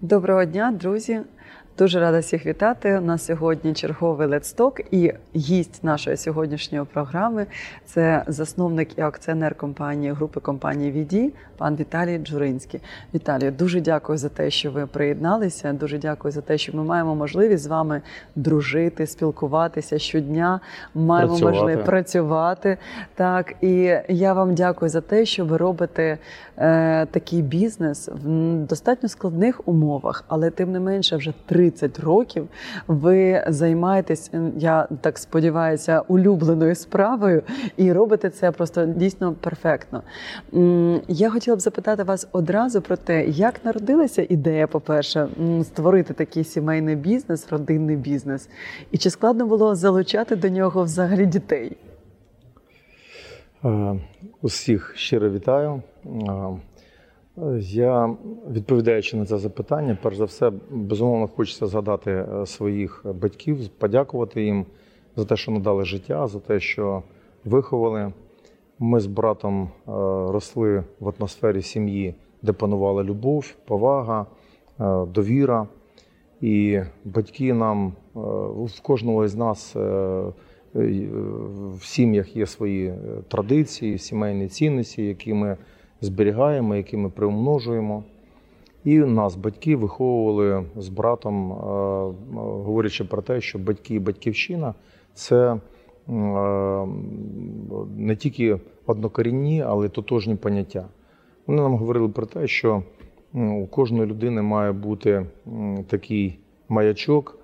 Доброго дня, друзі! Дуже рада всіх вітати. У нас сьогодні черговий Let's Talk, і гість нашої сьогоднішньої програми – це засновник і акціонер компанії, групи компанії VIDI, пан Віталій Джуринський. Віталію, дуже дякую за те, що ви приєдналися, дуже дякую за те, що ми маємо можливість з вами дружити, спілкуватися щодня, маємо можливість працювати. Так, і я вам дякую за те, що ви робите такий бізнес в достатньо складних умовах, але тим не менше вже 30 років ви займаєтесь, я так сподіваюся, улюбленою справою і робите це просто дійсно перфектно. Я хотіла б запитати вас одразу про те, як народилася ідея, по-перше, створити такий сімейний бізнес, родинний бізнес, і чи складно було залучати до нього взагалі дітей? Усіх щиро вітаю. Я, відповідаючи на це запитання, перш за все, безумовно, хочеться згадати своїх батьків, подякувати їм за те, що надали життя, за те, що виховали. Ми з братом росли в атмосфері сім'ї, де панувала любов, повага, довіра. І батьки нам, в кожного із нас в сім'ях є свої традиції, сімейні цінності, які ми зберігаємо, які ми приумножуємо. І нас батьки виховували з братом, говорячи про те, що батьки і батьківщина – це не тільки однокорінні, але й тотожні поняття. Вони нам говорили про те, що у кожної людини має бути такий маячок,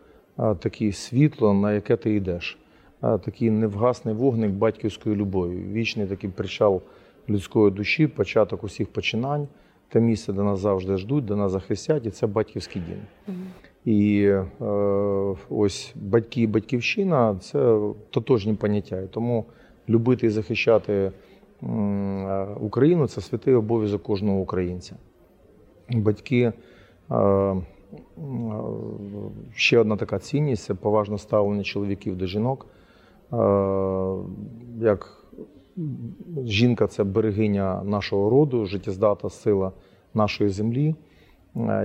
таке світло, на яке ти йдеш. Такий невгасний вогник батьківської любові, вічний такий причал людської душі, початок усіх починань, те місце, де нас завжди ждуть, де нас захистять, і це батьківський дім. І ось батьки і батьківщина – це тотожні поняття. І тому любити і захищати Україну – це святий обов'язок кожного українця. Батьки – ще одна така цінність – це поважне ставлення чоловіків до жінок. Як жінка – це берегиня нашого роду, життєздата сила нашої землі.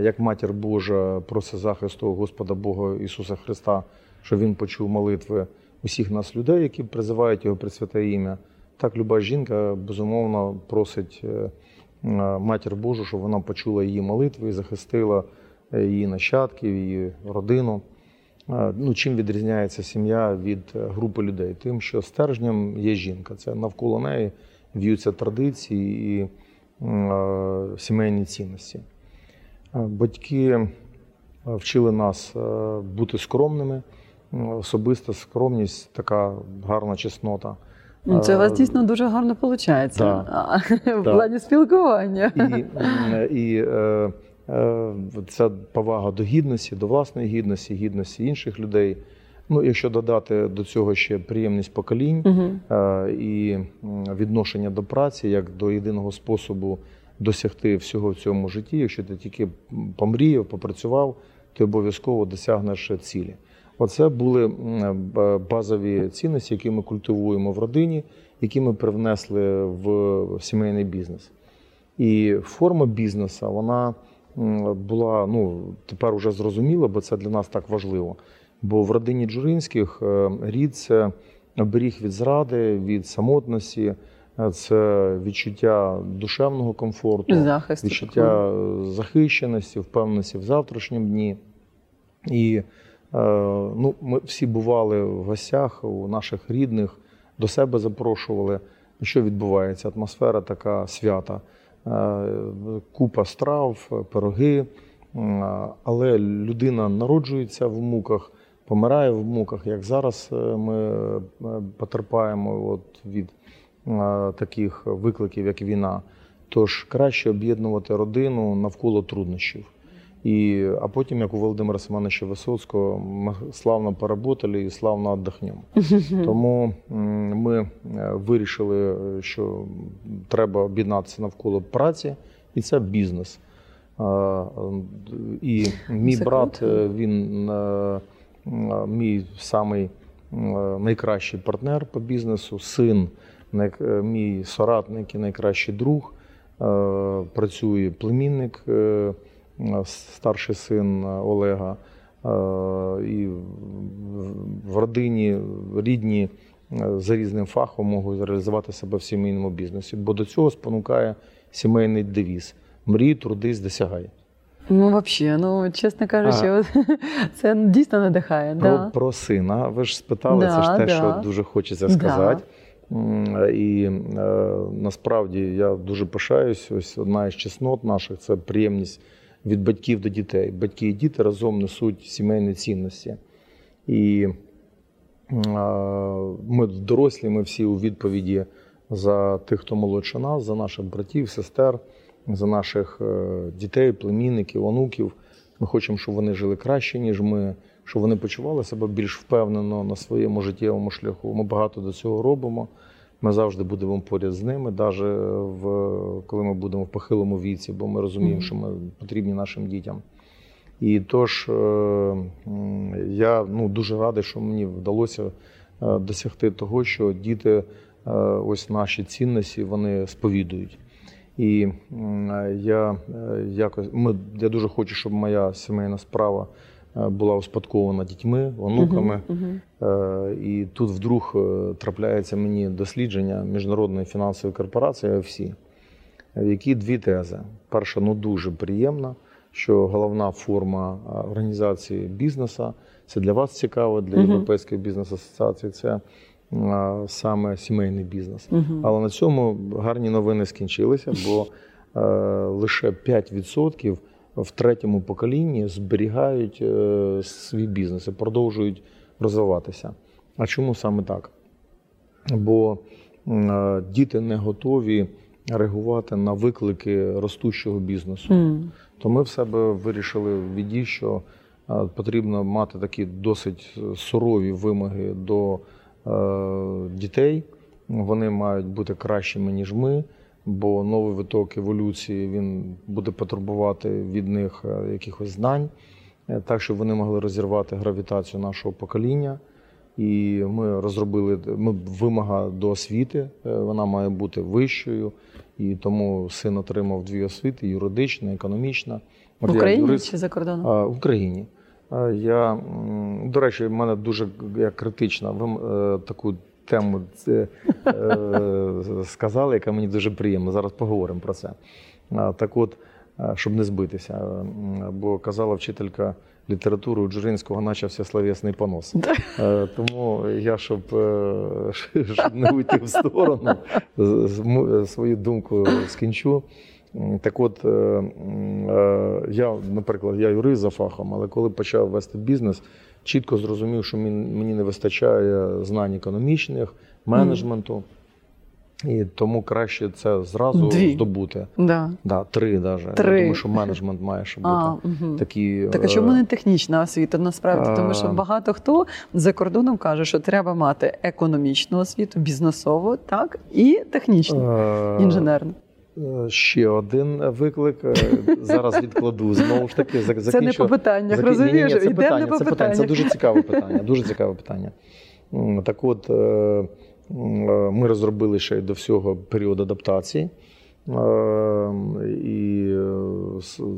Як Матір Божа просить захисту Господа Бога Ісуса Христа, щоб Він почув молитви усіх нас людей, які призивають Його Пресвяте ім'я, так люба жінка, безумовно, просить Матір Божу, щоб вона почула її молитви і захистила її нащадків, її родину. Ну, чим відрізняється сім'я від групи людей? Тим, що стержнем є жінка. Це навколо неї в'ються традиції і сімейні цінності. Батьки вчили нас бути скромними. Особиста скромність – така гарна чеснота. Це у вас дійсно дуже гарно виходить в плані спілкування. І це повага до гідності, до власної гідності, гідності інших людей. Ну, якщо додати до цього ще приємність поколінь і відношення до праці, як до єдиного способу досягти всього в цьому житті. Якщо ти тільки помріяв, попрацював, ти обов'язково досягнеш цілі. Оце були базові цінності, які ми культивуємо в родині, які ми привнесли в сімейний бізнес. І форма бізнесу, вона була, ну, тепер уже зрозуміло, бо це для нас так важливо. Бо в родині Джуринських рід – це оберіг від зради, від самотності, це відчуття душевного комфорту, відчуття захищеності, впевненості в завтрашньому дні. І ну, ми всі бували в гостях, у наших рідних, до себе запрошували. Що відбувається? Атмосфера така свята. Купа страв, пироги, але людина народжується в муках, помирає в муках, як зараз ми потерпаємо від таких викликів, як війна. Тож краще об'єднувати родину навколо труднощів. А потім, як у Володимира Семеновича Висоцького, ми славно поработали і славно віддохнемо. Тому ми вирішили, що треба об'єднатися навколо праці, і це бізнес. І мій брат, він мій самий найкращий партнер по бізнесу, син, мій соратник і найкращий друг, працює племінник, старший син Олега, і в родині, рідні за різним фахом можуть реалізувати себе в сімейному бізнесі, бо до цього спонукає сімейний девіз «Мрій, трудись, досягай». Ну, взагалі, ну, чесно кажучи, це дійсно надихає. Да. Про сина, ви ж спитали, да, це ж те, да, що дуже хочеться сказати. Да. І насправді я дуже пишаюсь, ось одна із чеснот наших – це приємність від батьків до дітей. Батьки і діти разом несуть сімейні цінності. І ми дорослі, ми всі у відповіді за тих, хто молодше нас, за наших братів, сестер, за наших дітей, племінників, онуків. Ми хочемо, щоб вони жили краще, ніж ми, щоб вони почували себе більш впевнено на своєму життєвому шляху. Ми багато до цього робимо. Ми завжди будемо поряд з ними, навіть коли ми будемо в похилому віці, бо ми розуміємо, що ми потрібні нашим дітям. І тож я дуже радий, що мені вдалося досягти того, що діти ось наші цінності, вони сповідують. І я дуже хочу, щоб моя сімейна справа була успадкована дітьми, онуками. І тут вдруг трапляється мені дослідження Міжнародної фінансової корпорації IFC, в якій дві тези. Перша, дуже приємна, що головна форма організації бізнесу, це для вас цікаво, для Європейської бізнес-асоціації, це саме сімейний бізнес. Але на цьому гарні новини скінчилися, бо лише 5% в третьому поколінні зберігають свій бізнес і продовжують розвиватися. А чому саме так? Бо діти не готові реагувати на виклики ростущого бізнесу. То ми в себе вирішили в ВІДІ, що потрібно мати такі досить сурові вимоги до дітей. Вони мають бути кращими, ніж ми, бо новий виток еволюції, він буде потребувати від них якихось знань, так, щоб вони могли розірвати гравітацію нашого покоління. І ми розробили, вимога до освіти, вона має бути вищою, і тому син отримав дві освіти – юридична, економічна. В Україні чи за кордоном? В Україні. До речі, в мене дуже критична таку тему сказали, яка мені дуже приємна. Зараз поговоримо про це. Так от, щоб не збитися, бо казала вчителька літератури у Джуринського, начався словесний понос. Тому я, щоб не уйти в сторону, свою думку скінчу. Так от, наприклад, я юрист за фахом, але коли почав вести бізнес, чітко зрозумів, що мені не вистачає знань економічних, менеджменту, і тому краще це зразу здобути. Три навіть. Я думаю, що менеджмент має, щоб бути такі. Так а чому не технічна освіта насправді? Тому що багато хто за кордоном каже, що треба мати економічну освіту, бізнесову, так, і технічну, інженерну. Ще один виклик. Зараз відкладу. Знову ж таки, закінчу. Це не по питаннях, розумієш? Ні, це питання. Це дуже цікаве питання. Дуже цікаве питання. Так от, ми розробили ще й до всього період адаптації. І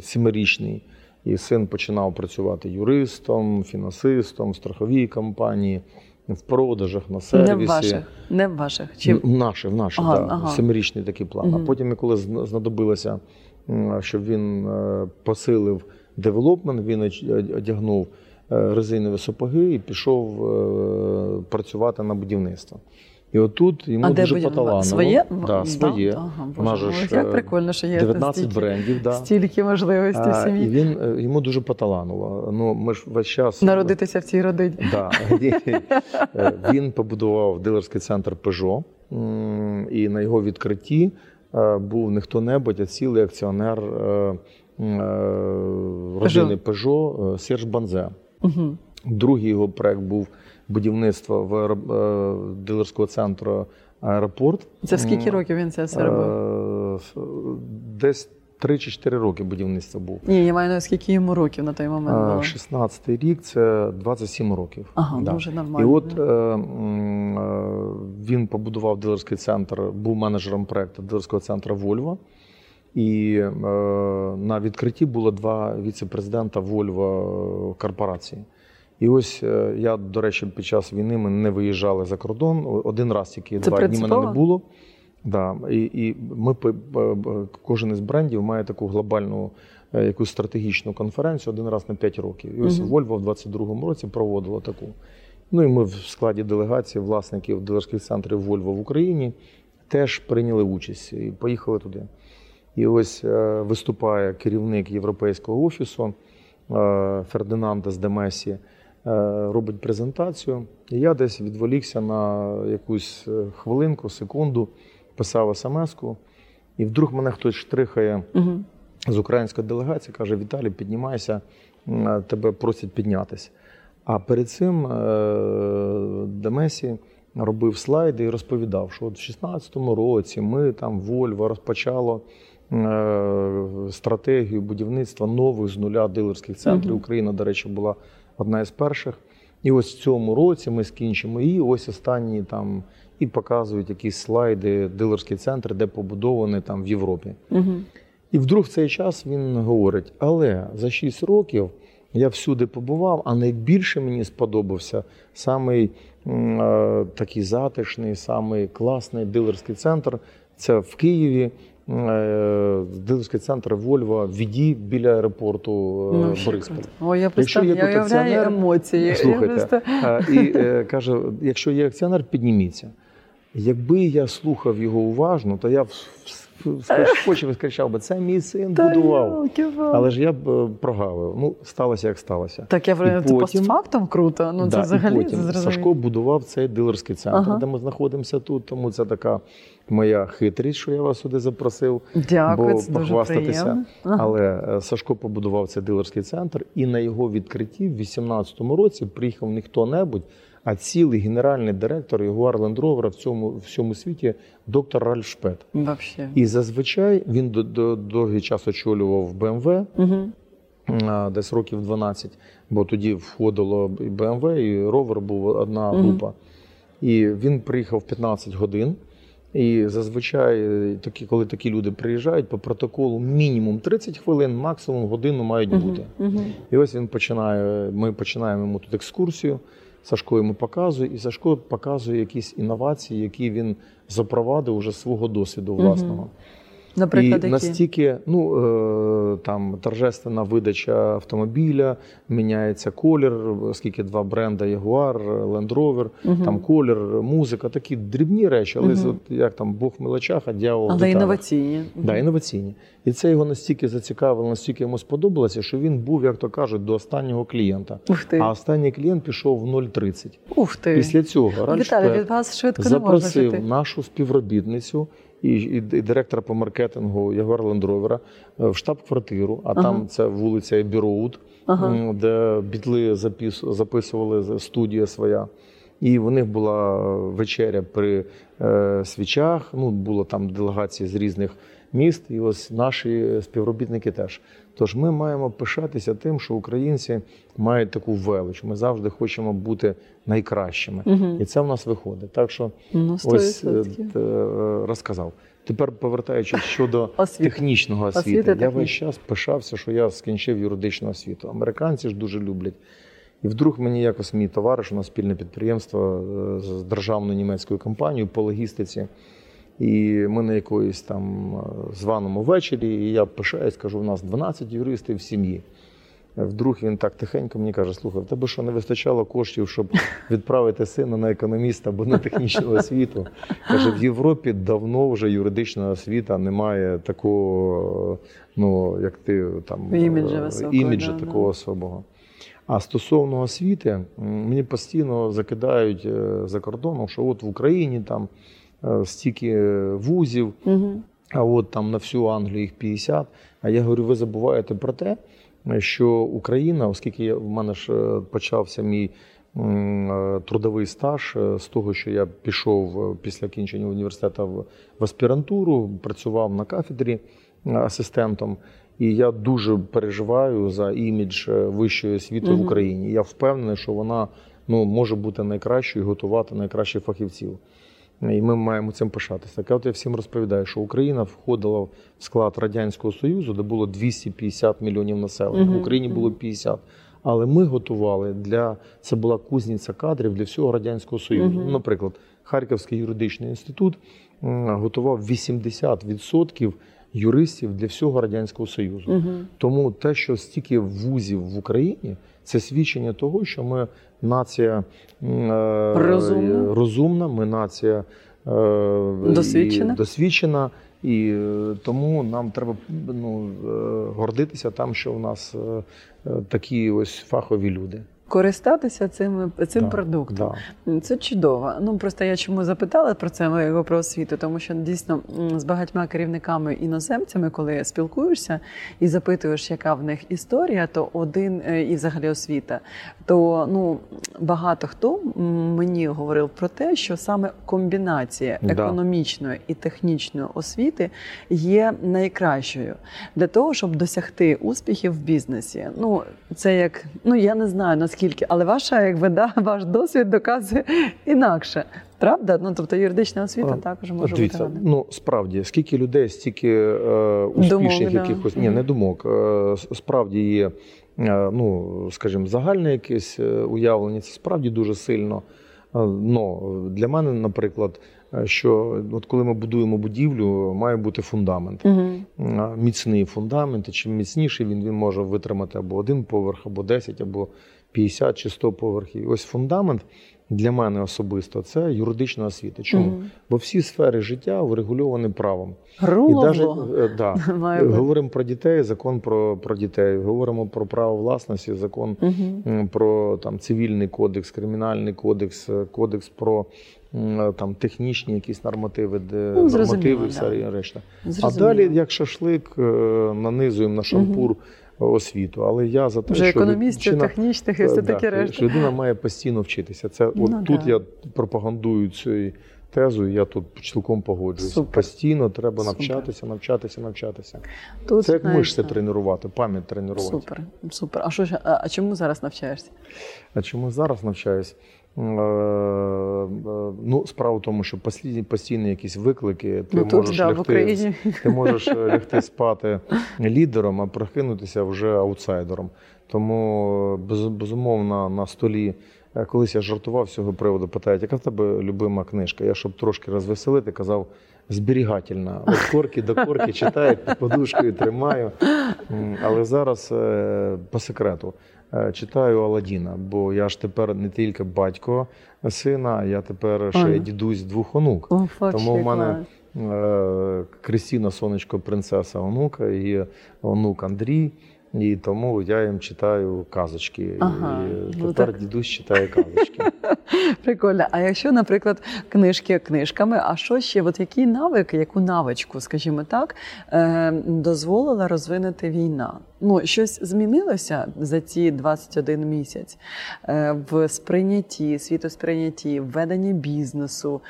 7-річний. І син починав працювати юристом, фінансистом, в страховій компанії, в продажах, на сервісі. Не в ваших? Чи... В наших, так. Семирічний такий план. А потім, коли знадобилося, щоб він посилив девелопмент, він одягнув резинові сапоги і пішов працювати на будівництво. І отут йому дуже поталанило. Своє? Да, своє. Як прикольно, що є 19 брендів. Да. Стільки можливостей в сім'ї. І йому дуже поталанило. Ми ж весь час... Народитися в цій родині. Да. Він побудував дилерський центр Peugeot. І на його відкритті був не хто-небудь, а цілий акціонер родини Peugeot Серж Банзе. Другий його проект був будівництво дилерського центру аеропорт. Це в скільки років він це все робив? Десь 3 чи 4 роки будівництво був. Ні, я маю на увазі, скільки йому років на той момент було? 16-й рік, це 27 років. Дуже нормально. І от він побудував дилерський центр, був менеджером проекту дилерського центру «Вольво». І на відкритті було два віце-президента Вольво корпорації. І ось я, до речі, під час війни ми не виїжджали за кордон. Один раз тільки, два дні мене не було. Да. І ми, кожен із брендів має таку глобальну якусь стратегічну конференцію один раз на 5 років. І ось Вольво в 22-му році проводило таку. Ну і ми в складі делегації власників дилерських центрів Вольво в Україні теж прийняли участь і поїхали туди. І ось виступає керівник європейського офісу Фердинанда де Месі, робить презентацію. І я десь відволікся на якусь хвилинку, секунду, писав смс-ку. І вдруг мене хтось штрихає з української делегації, каже: "Віталій, піднімайся, тебе просять піднятися". А перед цим де Месі робив слайди і розповідав, що от в 16-му році ми там Вольво розпочало стратегію будівництва нових з нуля дилерських центрів. Україна, до речі, була одна із перших. І ось в цьому році ми скінчимо її. Ось останні там і показують якісь слайди, дилерські центри, де побудовані там в Європі. І вдруг в цей час він говорить: "Але за 6 років я всюди побував, а найбільше мені сподобався самий такий затишний, самий класний дилерський центр. Це в Києві, дилерський центр Вольво VIDI біля аеропорту Бориспіль". Ой, я представляю, я уявляю емоції. Слухайте, і каже: "Якщо є акціонер, підніміться". Якби я слухав його уважно, то я вскочив і скричав би: "Це мій син будував". Але ж я б прогавив. Ну, сталося, як сталося. Так, я вважаю, це постфактом круто. Ну, це взагалі зрозуміло. Сашко будував цей дилерський центр, де ми знаходимося тут. Тому це така моя хитрість, що я вас сюди запросив. Дякую, це дуже приємно. Але Сашко побудував цей дилерський центр, і на його відкритті в 18-му році приїхав не хто-небудь, а цілий генеральний директор Jaguar Land Rover в всьому світі доктор Ральф Шпет. Вообще. І зазвичай він довгий час очолював BMW, десь років 12, бо тоді входило і BMW, і Rover був одна група. І він приїхав 15 годин. І зазвичай, коли такі люди приїжджають, по протоколу мінімум 30 хвилин, максимум годину мають бути. І ось він ми починаємо йому тут екскурсію. Сашко йому показує, і Сашко показує якісь інновації, які він запровадив уже свого досвіду власного. Наприклад, і настільки, ну, там торжественна видача автомобіля, міняється колір, оскільки два бренди Jaguar, Land Rover, там колір, музика, такі дрібні речі, але от, як там Бог в мелочах, а дьявол в деталях. Але інноваційні. Да, інноваційні. І це його настільки зацікавило, настільки йому сподобалося, що він був, як то кажуть, до останнього клієнта. А останній клієнт пішов в 0,30. Після цього Ральф Шпет запросив нашу співробітницю і директора по маркетингу Jaguar Land Rover в штаб-квартиру, а там це вулиця Ебі-Роуд, де бітли записували студія своя. І в них була вечеря при свічах, ну, було там делегації з різних міст, і ось наші співробітники теж. Тож ми маємо пишатися тим, що українці мають таку велич. Ми завжди хочемо бути найкращими. І це в нас виходить. Так що ось розказав. Тепер, повертаючись щодо технічного освіти. Я весь час пишався, що я скінчив юридичну освіту. Американці ж дуже люблять. І вдруг мені якось мій товариш, у нас спільне підприємство з державною німецькою компанією по логістиці. І ми на якоїсь там званому вечорі, і я пишаюсь, кажу, у нас 12 юристів в сім'ї. Вдруг він так тихенько мені каже: "Слухай, в тебе що, не вистачало коштів, щоб відправити сина на економіста або на технічну освіту?" Каже: "В Європі давно вже юридична освіта не має такого, ну, як ти, там, іміджа такого особого". А стосовно освіти, мені постійно закидають за кордоном, що от в Україні там стільки вузів, а от там на всю Англію їх 50. А я говорю: "Ви забуваєте про те, що Україна, оскільки в мене ж почався мій трудовий стаж з того, що я пішов після кінчення університету в аспірантуру, працював на кафедрі асистентом, і я дуже переживаю за імідж вищої освіти в Україні. Я впевнений, що вона, ну, може бути найкращою і готувати найкращих фахівців". І ми маємо цим пишатися. От я всім розповідаю, що Україна входила в склад Радянського Союзу, де було 250 мільйонів населення. В Україні було 50. Але ми готували для... Це була кузниця кадрів для всього Радянського Союзу. Наприклад, Харківський юридичний інститут готував 80% юристів для всього Радянського Союзу. Тому те, що стільки вузів в Україні, це свідчення того, що ми нація розумна, ми нація досвідчена. І тому нам треба гордитися там, що в нас такі ось фахові люди. Користатися цим продуктом. Да. Це чудово. Просто я чому запитала про це, його про освіту, тому що дійсно з багатьма керівниками іноземцями, коли спілкуєшся і запитуєш, яка в них історія, то один і взагалі освіта, то багато хто мені говорив про те, що саме комбінація економічної і технічної освіти є найкращою для того, щоб досягти успіхів в бізнесі. Це як, я не знаю, наскільки, але ваш досвід доказує інакше. Правда? Тобто юридична освіта також може бути радна. Справді, скільки людей, стільки успішних якихось... Ні, не думок. Справді є, скажімо, загальне якесь уявлення. Це справді дуже сильно. Для мене, наприклад, що коли ми будуємо будівлю, має бути фундамент. Міцний фундамент, і чим міцніший він може витримати або один поверх, або 10, або 50 чи 100 поверхів. Ось фундамент для мене особисто – це юридична освіта. Чому? Бо всі сфери життя врегульовані правом. Говоримо про дітей – закон про дітей. Говоримо про право власності – закон про цивільний кодекс, кримінальний кодекс, кодекс про технічні якісь нормативи, нормативи, все решта. А далі, як шашлик, нанизуємо на шампур освіту. Але я за те, вже що економістів, технічних і все таке решта. Людина має постійно вчитися. Це я пропагандую цю тезу, і я тут цілком погоджуюсь. Супер. Постійно треба навчатися. Тут це як мишці тренувати, пам'ять тренувати. Супер. А чому зараз навчаєшся? А чому зараз навчаюсь? Справа в тому, що постійні якісь виклики, ти можеш лягти спати лідером, а прокинутися вже аутсайдером. Тому, безумовно, на столі, колись я жартував з цього приводу, питають, яка в тебе любима книжка? Я, щоб трошки розвеселити, казав, зберігательна. От корки до корки читаю, під подушкою тримаю. Але зараз, по секрету, читаю Аладдіна, бо я ж тепер не тільки батько сина, я тепер ще й дідусь двох онук. Тому в мене Кристина, сонечко, принцеса, онука, і онук Андрій. І тому я їм читаю казочки. І тепер дідусь читає казочки. Прикольно. А якщо, наприклад, книжки книжками, а що ще? Який навик, яку навичку, скажімо так, дозволила розвинути війна? Щось змінилося за ці 21 місяць в сприйнятті, світосприйнятті, введенні бізнесу.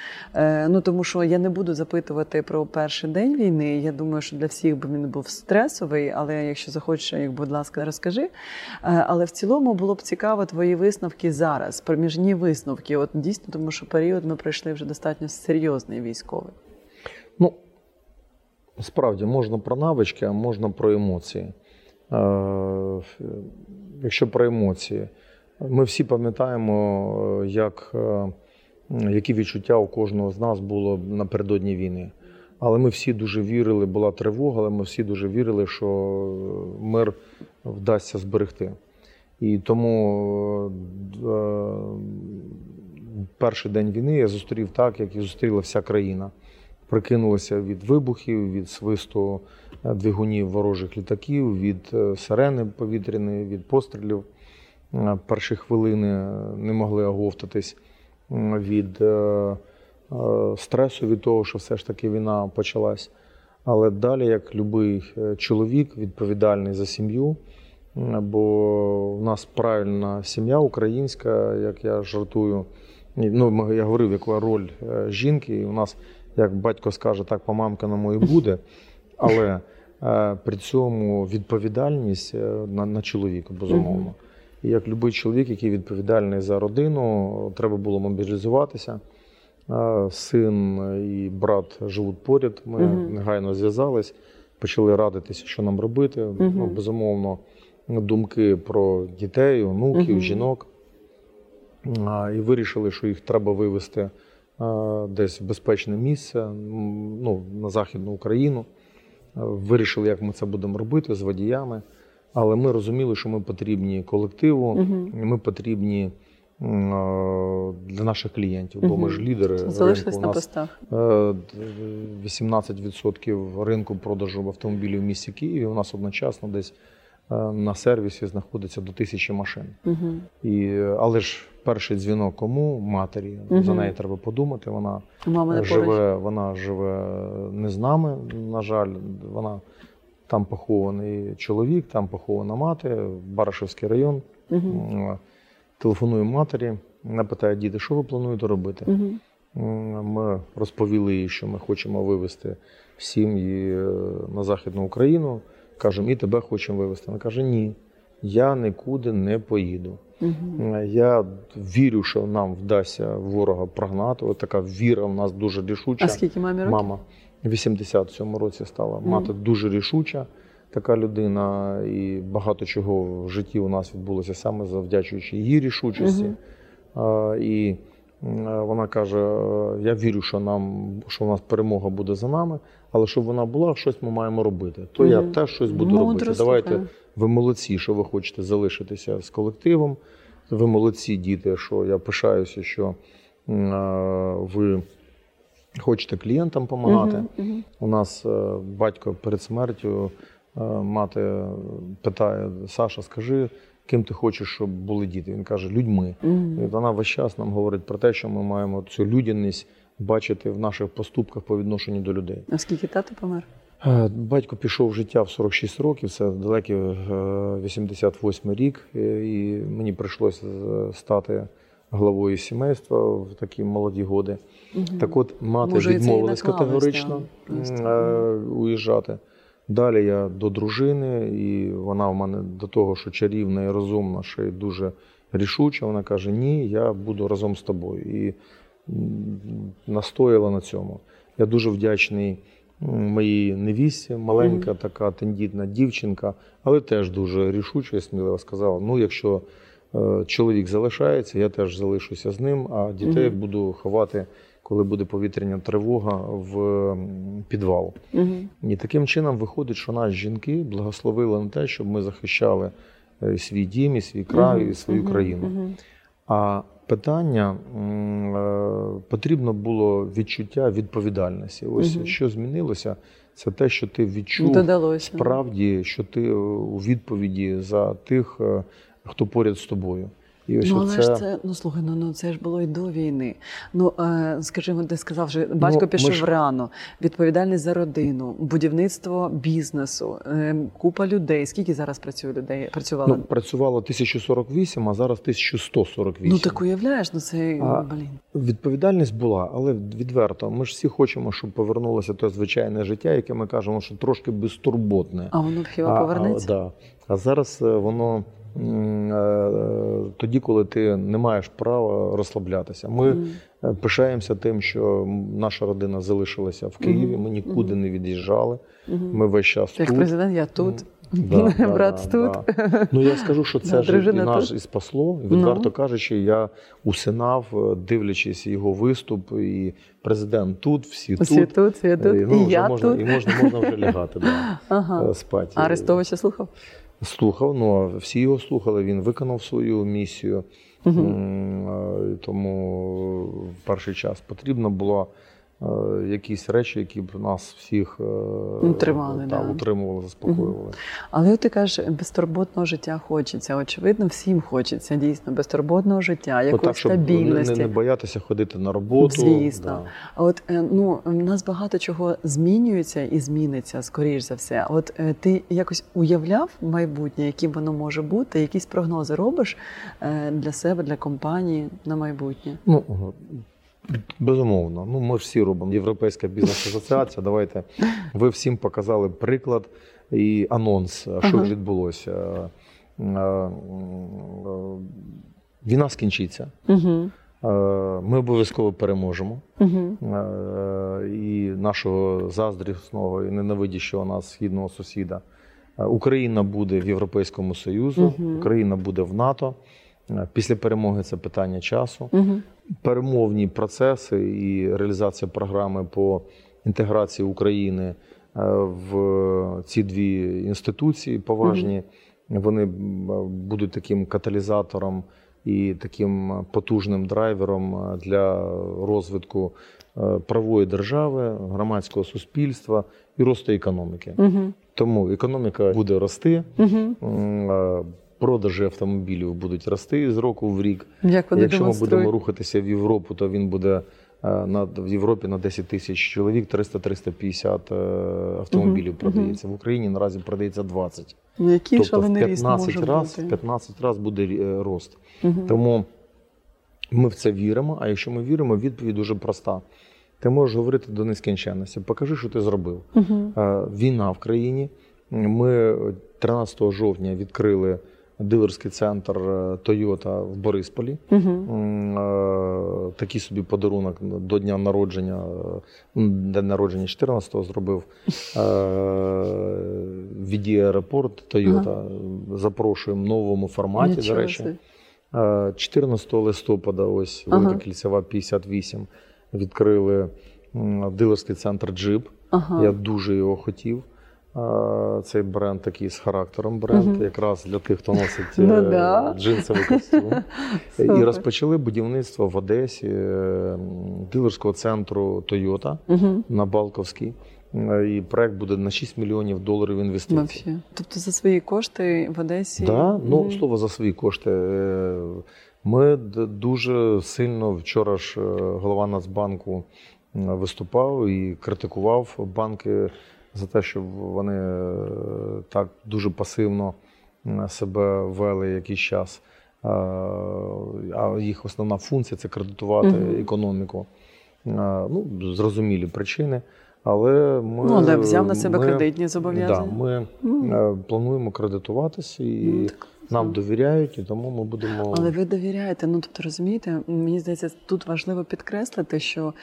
Тому що я не буду запитувати про перший день війни. Я думаю, що для всіх він був стресовий, але якщо захочеш, будь ласка, розкажи. Але в цілому було б цікаво твої висновки зараз, проміжні висновки. Дійсно, тому що період ми пройшли вже достатньо серйозний військовий. Справді, можна про навички, а можна про емоції. Якщо про емоції, ми всі пам'ятаємо, які відчуття у кожного з нас було напередодні війни. Але ми всі дуже вірили, була тривога, але ми всі дуже вірили, що мир вдасться зберегти. І тому перший день війни я зустрів так, як і зустріла вся країна. Прикинулася від вибухів, від свисту двигунів ворожих літаків, від сирени повітряної, від пострілів. Перші хвилини не могли оговтатись від стресу, від того, що все ж таки війна почалась. Але далі, як любий чоловік, відповідальний за сім'ю, бо в нас правильна сім'я українська, як я жартую. Я говорив, яка роль жінки, і у нас, як батько скаже, так по-мамкиному і буде. Але при цьому відповідальність на чоловіка, безумовно. І як любий чоловік, який відповідальний за родину, треба було мобілізуватися. Син і брат живуть поряд, ми негайно зв'язались, почали радитися, що нам робити. Ну, безумовно, думки про дітей, онуків, жінок. І вирішили, що їх треба вивезти десь в безпечне місце, ну, на Західну Україну. Вирішили, як ми це будемо робити, з водіями. Але ми розуміли, що ми потрібні колективу, ми потрібні для наших клієнтів, бо ми ж лідери ринку. У нас 18% ринку продажу автомобілів в місті Києві. У нас одночасно десь на сервісі знаходиться до 1000 машин. Але ж перший дзвінок кому? Матері. За неї треба подумати. Вона живе не з нами, на жаль. Вона там похований чоловік, там похована мати, Барашівський район. Телефоную матері, вона питає: діти, що ви плануєте робити? Ми розповіли їй, що ми хочемо вивезти сім'ї на Західну Україну. Кажемо: і тебе хочемо вивезти. Вона каже: ні, я нікуди не поїду. Я вірю, що нам вдасться ворога прогнати. Ось така віра в нас дуже рішуча. А скільки мамі років? Мама в 87-му році стала. Мати дуже рішуча така людина, і багато чого в житті у нас відбулося саме завдячуючи її рішучості. І вона каже: я вірю, що у нас перемога буде за нами, але щоб вона була, щось ми маємо робити. То я теж щось буду робити. Давайте, ви молодці, що ви хочете залишитися з колективом. Ви молодці, діти, що я пишаюся, що ви хочете клієнтам допомагати. У нас батько перед смертю, мати питає: Саша, скажи, ким ти хочеш, щоб були діти? Він каже: людьми. І вона весь час нам говорить про те, що ми маємо цю людяність бачити в наших поступках по відношенню до людей. А скільки тато помер? Батько пішов в життя в 46 років, це далекий 88 рік, і мені прийшлося стати главою сімейства в такі молоді годи. Так от, мати відмовилась категорично уїжджати. Далі я до дружини, і вона в мене до того, що чарівна і розумна, ще й дуже рішуча. Вона каже: ні, я буду разом з тобою. І настояла на цьому. Я дуже вдячний моїй невісті, маленька така тендітна дівчинка, але теж дуже рішуча і смілива, сказала: ну, якщо чоловік залишається, я теж залишуся з ним, а дітей буду ховати, коли буде повітряна тривога, в підвал. І таким чином виходить, що нас, жінки, благословили на те, щоб ми захищали свій дім, і свій край, і свою країну. А питання, потрібно було відчуття відповідальності. Ось що змінилося, це те, що ти відчув справді, що ти у відповіді за тих, хто поряд з тобою. Це ж було і до війни. Скажімо, ти сказав, що батько пішов рано, відповідальність за родину, будівництво бізнесу, купа людей. Скільки зараз працює людей? Працювало 1048, а зараз 1148. Так уявляєш, відповідальність була, але відверто, ми ж всі хочемо, щоб повернулося те звичайне життя, яке ми кажемо, що трошки безтурботне. А воно хіба повернеться? Да. А зараз воно тоді, коли ти не маєш права розслаблятися. Ми пишаємося тим, що наша родина залишилася в Києві, ми нікуди не від'їжджали, ми весь час тут. Як президент, я тут, брат тут. Я скажу, що це ж нас і спасло. Відверто кажучи, я усинав, дивлячись його виступ, і президент тут, всі тут. Всі тут, всі тут, і я тут. І можна вже лягати, спати. А Арестовича слухав? Слухав, всі його слухали, він виконав свою місію, тому в перший час потрібно було якісь речі, які б нас всіх утримували, заспокоювали. Але ти кажеш, безтурботного життя хочеться, очевидно, всім хочеться дійсно безтурботного життя, якоїсь стабільності. Не боятися ходити на роботу. Звісно. А у нас багато чого змінюється і зміниться, скоріш за все. Ти якось уявляв майбутнє, яким воно може бути, якісь прогнози робиш для себе, для компанії на майбутнє? Безумовно. Ми всі робимо. Європейська бізнес-асоціація. Давайте, ви всім показали приклад і анонс, що відбулося. Війна скінчиться. Ми обов'язково переможемо. І нашого заздрісного і ненавидящого нас східного сусіда. Україна буде в Європейському Союзі, Україна буде в НАТО. Після перемоги це питання часу. Перемовні процеси і реалізація програми по інтеграції України в ці дві інституції поважні, вони будуть таким каталізатором і таким потужним драйвером для розвитку правової держави, громадського суспільства і росту економіки. Тому економіка буде рости, продажі автомобілів будуть рости з року в рік. Якщо ми будемо рухатися в Європу, то він буде в Європі на 10 тисяч чоловік, 300-350 автомобілів продається. В Україні наразі продається 20. Тобто в 15 раз буде рост. Тому ми в це віримо, а якщо ми віримо, відповідь дуже проста. Ти можеш говорити до нескінченності. Покажи, що ти зробив. Війна в країні. Ми 13 жовтня відкрили дилерський центр Toyota в Борисполі. Такий собі подарунок до дня народження, день народження 14-го зробив VIDI аеропорт Toyota. Запрошуємо в новому форматі, до речі. 14 листопада, ось Велика Кільцева, 58, відкрили дилерський центр Jeep. Я дуже його хотів. Цей бренд такий з характером бренд, якраз для тих, хто носить джинсовий костюм. І розпочали будівництво в Одесі дилерського центру Toyota на Балковській. І проект буде на $6 мільйонів інвестицій. Тобто за свої кошти в Одесі? Так, ну слово за свої кошти. Ми дуже сильно, вчора ж голова Нацбанку виступав і критикував банки за те, що вони так дуже пасивно себе вели якийсь час. А їх основна функція – це кредитувати економіку. Ну, зрозумілі причини, але ми… Ну, але взяв на себе кредитні зобов'язання. Ми плануємо кредитуватися і… Нам довіряють, і тому ми будемо... Але ви довіряєте, ну тобто розумієте, мені здається, тут важливо підкреслити, що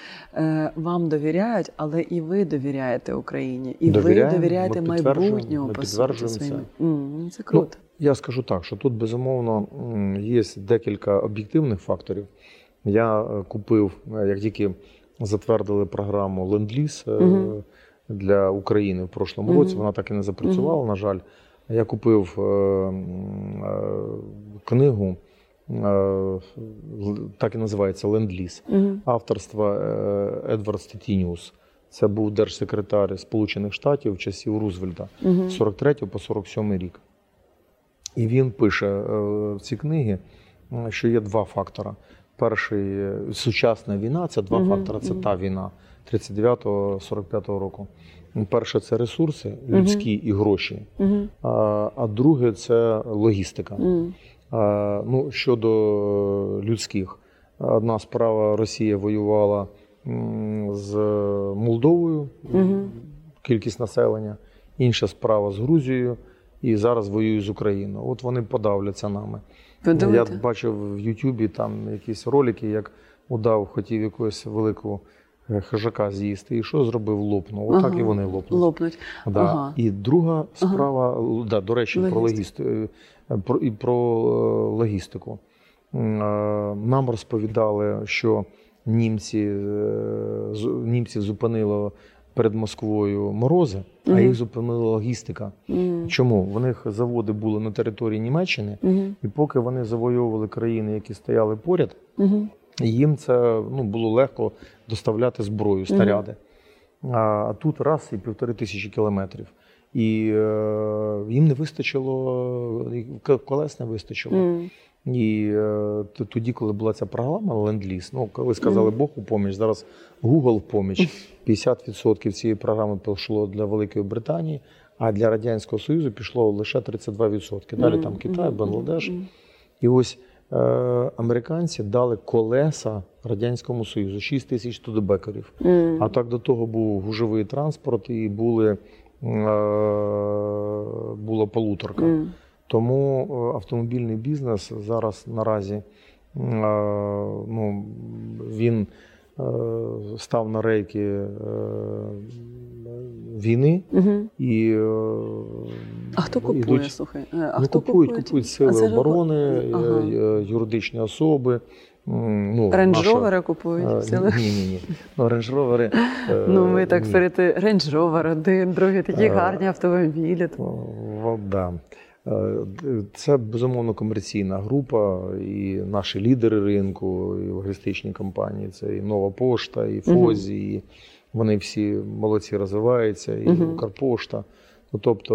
вам довіряють, але і ви довіряєте Україні, і ви довіряєте майбутньому, по суті, своїм. Це круто. Ну, я скажу так, що тут, безумовно, є декілька об'єктивних факторів. Я купив, як тільки затвердили програму Ленд-Ліз для України в прошлому році, вона так і не запрацювала, на жаль. Я купив книгу, так і називається «Ленд-ліз», авторства Едвард Стетініус. Це був держсекретар Сполучених Штатів в часів Рузвельта з 43 по 47 рік. І він пише в цій книгі, що є два фактора. Перший – сучасна війна, це два фактори, це та війна 39-45 року. Перше – це ресурси людські і гроші, а друге – це логістика. Ну, щодо людських, одна справа, Росія воювала з Молдовою, кількість населення, інша справа з Грузією і зараз воює з Україною. От вони подавляться нами. Я бачив в Ютубі там якісь ролики, як удав хотів якусь велику хижака з'їсти, і що зробив? Лопнув. Отак і вони лопнуть. Да. І друга справа, да, до речі, про логістику. Нам розповідали, що німців зупинило перед Москвою морози, а їх зупинила логістика. Чому? В них заводи були на території Німеччини, і поки вони завойовували країни, які стояли поряд, їм це було легко доставляти зброю, снаряди. А тут раз і 1,5 тисячі кілометрів. І їм не вистачило, колес не вистачило. І тоді, коли була ця програма «Ленд-ліз», коли сказали Бог у поміч, зараз Google в поміч, 50% цієї програми пішло для Великої Британії, а для Радянського Союзу пішло лише 32%. Далі там Китай, Бангладеш. І ось американці дали колеса Радянському Союзу, 6 тисяч тудебекерів. А так до того був гужовий транспорт і була полуторка. Тому автомобільний бізнес зараз наразі Ну, він став на рейки війни. Угу. І, а хто купує, ідуть, слухай? А ну, хто купують сили оборони, ага, юридичні особи. Ну, Range Rover купують сили? Ні. Ну, Range Rover... Ну, ми так серед Range Rover, один, другий, такі гарні автомобілі. Да. Це, безумовно, комерційна група, і наші лідери ринку, і логістичні компанії, це і Нова Пошта, і Фозі, uh-huh, і вони всі молодці розвиваються, і uh-huh, Карпошта. Ну, тобто...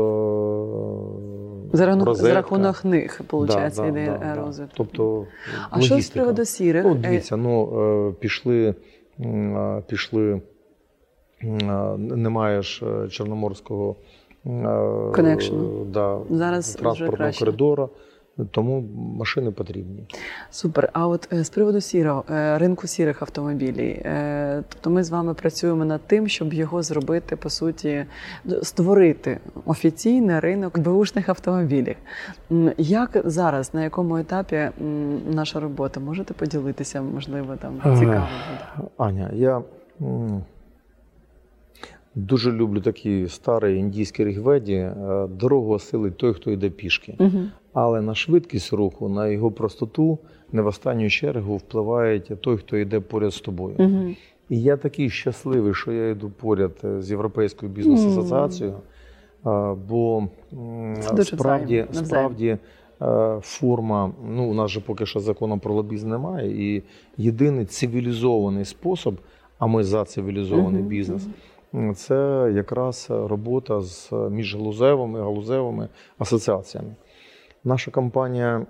За рахунок них, виходить, іде розвиток. Тобто, а логістика. Що з приводу сірих? Ну, дивіться, ну, пішли, немає ж Чорноморського зараз транспортного коридора, тому машини потрібні. Супер. А от з приводу сірого, ринку сірих автомобілів, тобто ми з вами працюємо над тим, щоб його зробити, по суті, створити офіційний ринок бушних автомобілів. Як зараз, на якому етапі наша робота? Можете поділитися, можливо, там цікаво? Аня, я... Дуже люблю такі старі індійські рігведі. Дорогу осилить той, хто йде пішки. Uh-huh. Але на швидкість руху, на його простоту, не в останню чергу впливає той, хто йде поряд з тобою. Uh-huh. І я такий щасливий, що я йду поряд з Європейською бізнес-асоціацією, бо справді форма, ну у нас же поки що закону про лобізм немає, і єдиний цивілізований спосіб, а ми за цивілізований uh-huh, бізнес, це якраз робота з міжгалузевими асоціаціями. Наша компанія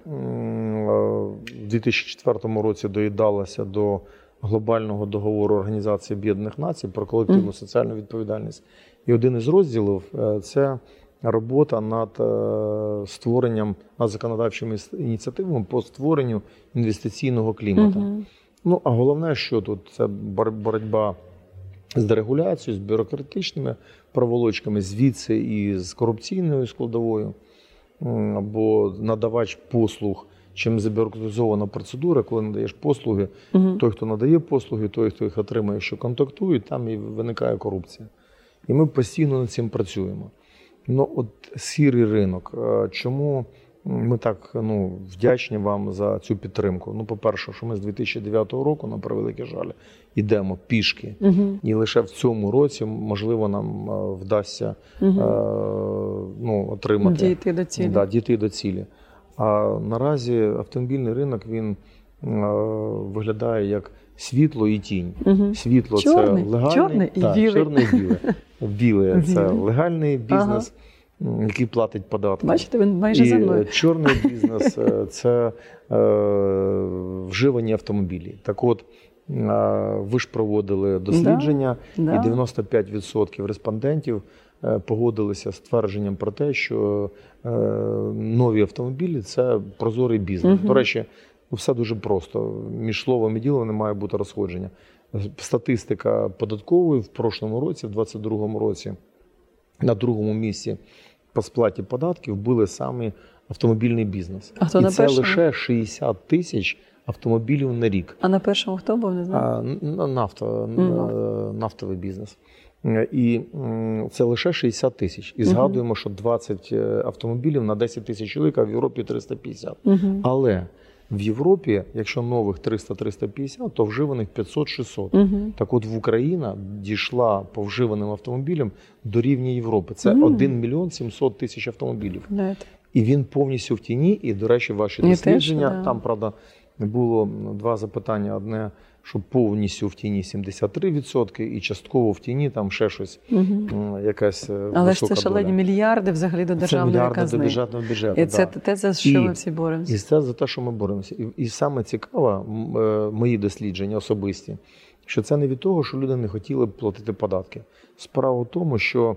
в 2004 році доєдналася до глобального договору Організації Об'єднаних Націй про колективну соціальну відповідальність. І один із розділів – це робота над створенням, над законодавчими ініціативами по створенню інвестиційного клімату. Uh-huh. Ну, а головне, що тут – це боротьба з дерегуляцією, з бюрократичними проволочками, звідси і з корупційною складовою, бо надавач послуг, чим забюрократизована процедура, коли надаєш послуги, угу, той, хто надає послуги, той, хто їх отримує, що контактує, там і виникає корупція. І ми постійно над цим працюємо. Ну от сірий ринок. Чому ми так вдячні вам за цю підтримку? Ну, по-перше, що ми з 2009 року, на превеликий жаль, йдемо пішки. Uh-huh. І лише в цьому році, можливо, нам вдасться uh-huh, отримати... Дійти до цілі. Да, дійти до цілі. А наразі автомобільний ринок, він виглядає як світло і тінь. Uh-huh. Світло – це легальний... Чорний і білий. Чорний і білий. Білий – це легальний бізнес, uh-huh, який платить податки. Бачите, він майже за мною. І чорний бізнес – це вживані автомобілі. Так от, ви ж проводили дослідження, і 95% респондентів погодилися з твердженням про те, що нові автомобілі – це прозорий бізнес. Угу. До речі, все дуже просто. Між словом і ділом не має бути розходження. Статистика податкової в прошлому році, в 2022 році, на другому місці по сплаті податків були саме автомобільний бізнес. А і це лише 60 тисяч автомобілів на рік. А на першому хто був, не знаю? Нафтовий бізнес. І це лише 60 тисяч. І згадуємо, що 20 автомобілів на 10 тисяч чоловік, а в Європі 350. Uh-huh. Але в Європі, якщо нових 300-350, то вживаних 500-600. Uh-huh. Так от в Україна дійшла по вживаним автомобілям до рівня Європи. Це 1 700 000 автомобілів. Uh-huh. І він повністю в тіні. І, до речі, ваші дослідження, там, правда, було два запитання. Одне, що повністю в тіні 73% і частково в тіні там ще щось, якась висока доля. Але ж це шалені мільярди взагалі до державної казни. Це мільярди до бюджетного бюджету. І це те, за що ми всі боремося. І це за те, що ми боремося. І саме цікаво, мої дослідження особисті, що це не від того, що люди не хотіли платити податки. Справа в тому, що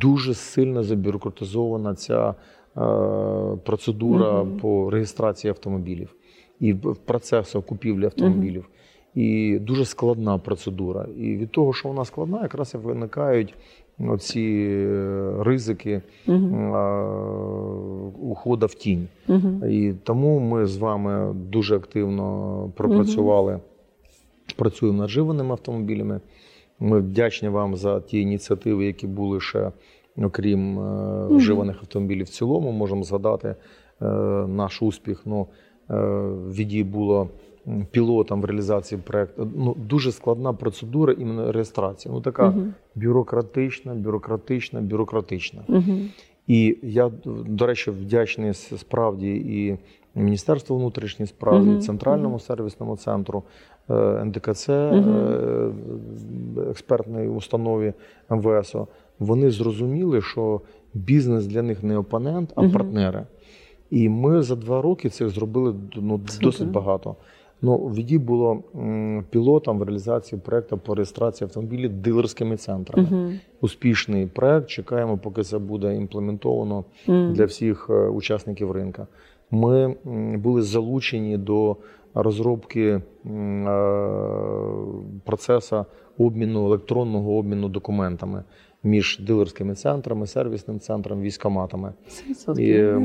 дуже сильно забюрократизована ця процедура по реєстрації автомобілів і в процесу купівлі автомобілів. І дуже складна процедура. І від того, що вона складна, якраз і виникають ці ризики уходу в тінь. Угу. І тому ми з вами дуже активно пропрацювали, працюємо над вживаними автомобілями. Ми вдячні вам за ті ініціативи, які були ще, окрім вживаних автомобілів в цілому. Можемо згадати наш успіх. Ну, VIDI було пілотом в реалізації проєкту. Ну, дуже складна процедура іменно реєстрації. Ну, така бюрократична. І я, до речі, вдячний справді і Міністерству внутрішніх справ, і Центральному сервісному центру, НДКЦ, експертної установі МВС. Вони зрозуміли, що бізнес для них не опонент, а партнери. І ми за 2 роки це зробили досить багато. Ну, VIDI було пілотом в реалізації проєкту по реєстрації автомобілів дилерськими центрами. Успішний проєкт, чекаємо, поки це буде імплементовано для всіх учасників ринку. Ми були залучені до розробки процесу обміну, електронного обміну документами між дилерськими центрами, сервісним центром, військоматами.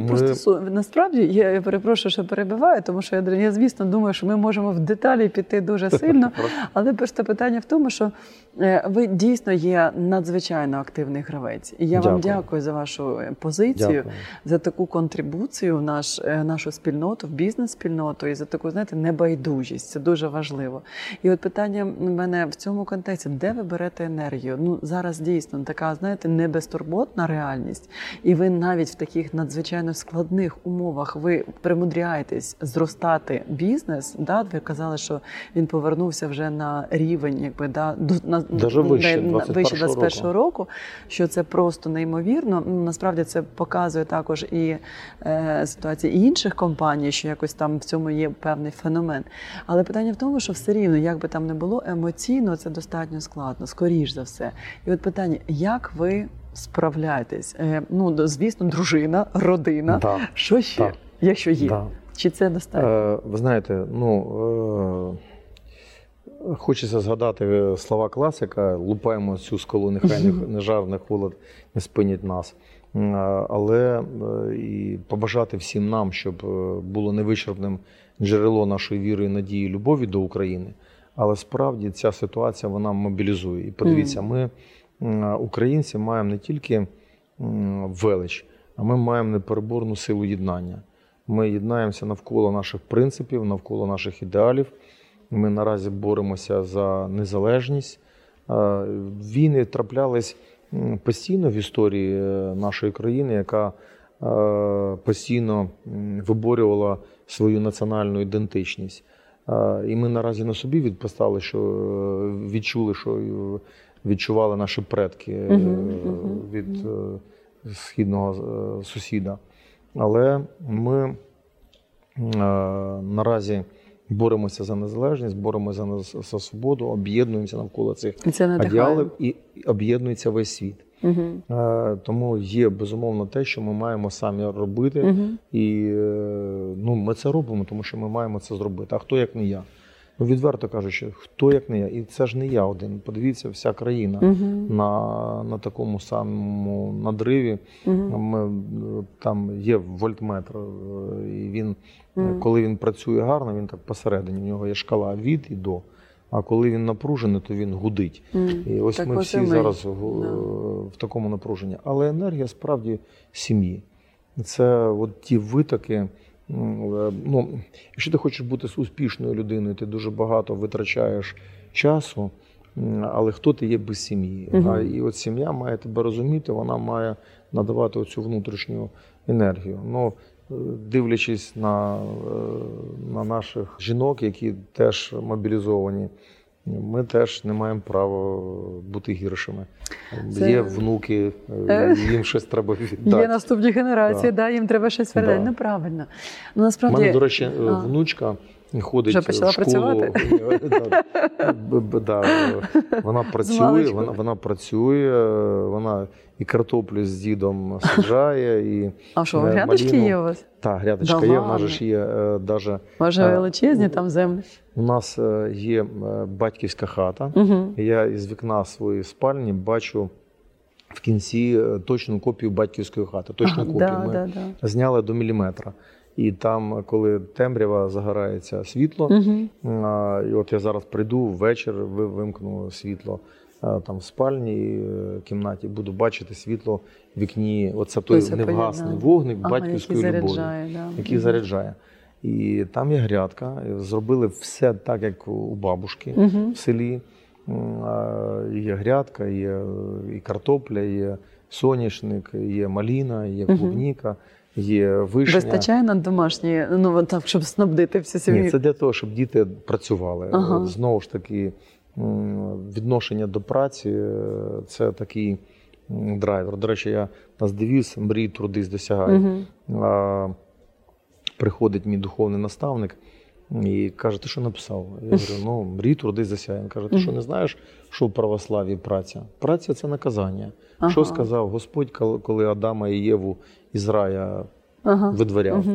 Просто насправді, я перепрошую, що перебиваю, тому що я, звісно, думаю, що ми можемо в деталі піти дуже сильно, але просто питання в тому, що ви дійсно є надзвичайно активний гравець. І я вам дякую за вашу позицію, за таку контрибуцію в нашу спільноту, в бізнес-спільноту і за таку, знаєте, небайдужість. Це дуже важливо. І от питання в мене в цьому контексті, де ви берете енергію? Ну, зараз дійсно така, знаєте, небезтурботна реальність. І ви навіть в таких надзвичайно складних умовах ви примудряєтесь зростати бізнес. Да? Ви казали, що він повернувся вже на рівень, якби, да, вище 21 року, що це просто неймовірно. Насправді це показує також і ситуація інших компаній, що якось там в цьому є певний феномен. Але питання в тому, що все рівно, як би там не було, емоційно це достатньо складно, скоріш за все. І от питання, як ви справляєтесь? Ну, звісно, дружина, родина, що ще, якщо є? Чи це достатньо? Ви знаєте, ну... Хочеться згадати слова класика, лупаємо цю скалу, нехай не жар, не холод не спинять нас. Але і побажати всім нам, щоб було невичерпним джерело нашої віри, надії, любові до України. Але справді ця ситуація, вона мобілізує. І подивіться, ми, українці, маємо не тільки велич, а ми маємо непереборну силу єднання. Ми єднаємося навколо наших принципів, навколо наших ідеалів. Ми наразі боремося за незалежність. Війни траплялись постійно в історії нашої країни, яка постійно виборювала свою національну ідентичність. І ми наразі на собі відписали, що відчули, що відчували наші предки від східного сусіда. Але ми наразі боремося за незалежність, боремося за свободу, об'єднуємося навколо цих ідеалів і об'єднується весь світ. Тому є, безумовно, те, що ми маємо самі робити. І ну, ми це робимо, тому що ми маємо це зробити. А хто як не я? Ну, відверто кажучи, хто як не я? І це ж не я один. Подивіться, вся країна на такому самому надриві. Ми, там є вольтметр, і він, коли він працює гарно, він так посередині, в нього є шкала від і до. А коли він напружений, то він гудить. І ось так ми всі зараз в такому напруженні. Але енергія справді сім'ї. Це от ті витоки. Ну, якщо ти хочеш бути успішною людиною, ти дуже багато витрачаєш часу, але хто ти є без сім'ї? І от сім'я має тебе розуміти, вона має надавати оцю внутрішню енергію. Ну, дивлячись на наших жінок, які теж мобілізовані, ми теж не маємо права бути гіршими. Це... Є внуки, їм щось треба віддати. Є наступні генерації, їм треба щось передати. Неправильно. Ну, насправді... У мене, до речі, внучка ходить в школу. Працювати? Вона працює, і картоплю з дідом саджає. І а що, грядочки є у вас? Так, грядочка є, в нас же є навіть... Може, величезні там землі? У нас є батьківська хата. Я із вікна своєї спальні бачу в кінці точну копію батьківської хати, точну копію ми зняли до міліметра. І там, коли темрява, загорається світло, і от я зараз прийду ввечері, вимкну світло там в спальні, кімнаті, буду бачити світло в вікні, оце той невгасний вогник батьківської любові, який заряджає. І там є грядка, зробили все так, як у бабушки в селі. Є грядка, є і картопля, є соняшник, є маліна, є клубніка. Є вишня. Вистачає на домашні, ну, так, щоб снабдити всю сім'ю? Ні, це для того, щоб діти працювали. Ага. Знову ж таки, відношення до праці – це такий драйвер. До речі, я нас девіз «Мрій, трудись, досягай». Угу. Приходить мій духовний наставник і каже, ти що написав? Я говорю, ну, «Мрій, трудись, досягай». Він каже, ти що не знаєш, що в православі праця? Праця – це наказання. Ага. Що сказав Господь, коли Адама і Єву із рая видворяв?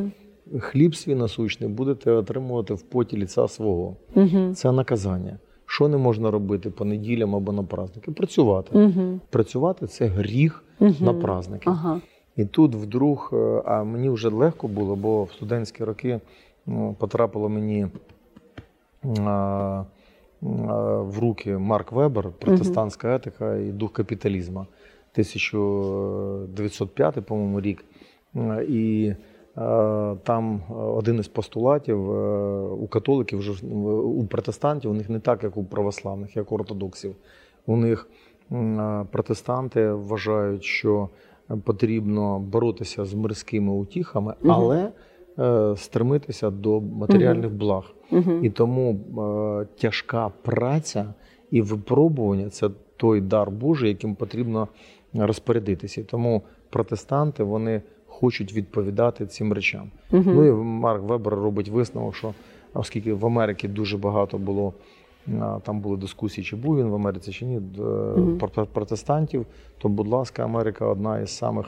Хліб свій насущний будете отримувати в поті ліця свого. Це наказання. Що не можна робити по неділям або на праздники? Працювати. Працювати – це гріх на праздники. І тут вдруг, а мені вже легко було, бо в студентські роки потрапило мені в руки Марк Вебер, протестантська етика і дух капіталізму. 1905, по-моєму, рік. І там один із постулатів у католиків, у протестантів, у них не так, як у православних, як у ортодоксів. У них протестанти вважають, що потрібно боротися з мирськими утіхами, але стремитися до матеріальних благ. І тому тяжка праця і випробування – це той дар Божий, яким потрібно розпорядитися. Тому протестанти, вони хочуть відповідати цим речам. Ну і Марк Вебер робить висновок, що оскільки в Америці дуже багато було, там були дискусії, чи був він в Америці, чи ні, протестантів, то, будь ласка, Америка одна із самих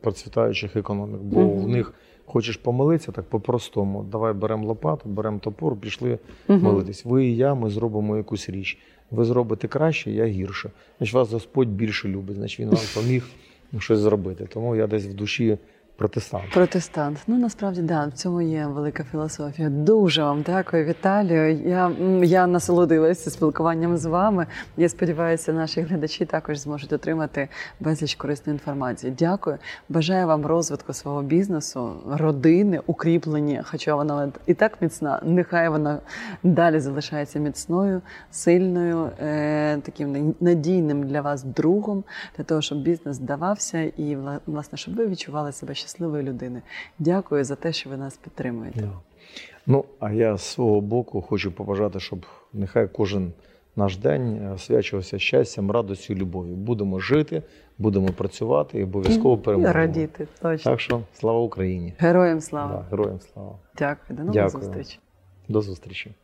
процвітаючих економік, бо в них хочеш помолитися, так по-простому, давай беремо лопату, беремо топор, пішли молитись. Ви і я, ми зробимо якусь річ. Ви зробите краще, я гірше. Значить, вас Господь більше любить, значить, він вам поміг щось зробити. Тому я десь в душі протестант. Протестант. Ну, насправді, да, в цьому є велика філософія. Дуже вам дякую, Віталію. Я насолодилася спілкуванням з вами. Я сподіваюся, наші глядачі також зможуть отримати безліч корисної інформації. Дякую. Бажаю вам розвитку свого бізнесу, родини, укріплення, хоча вона і так міцна, нехай вона далі залишається міцною, сильною, таким надійним для вас другом, для того, щоб бізнес давався і, власне, щоб ви відчували себе щасливої людини. Дякую за те, що ви нас підтримуєте. Yeah. Ну, а я з свого боку хочу побажати, щоб нехай кожен наш день освячувався щастям, радістю і любов'ю. Будемо жити, будемо працювати і обов'язково переможемо. Радіти, точно. Так що, слава Україні! Героям слава! Да, героям слава! Дякую, до нових зустрічей! До зустрічі!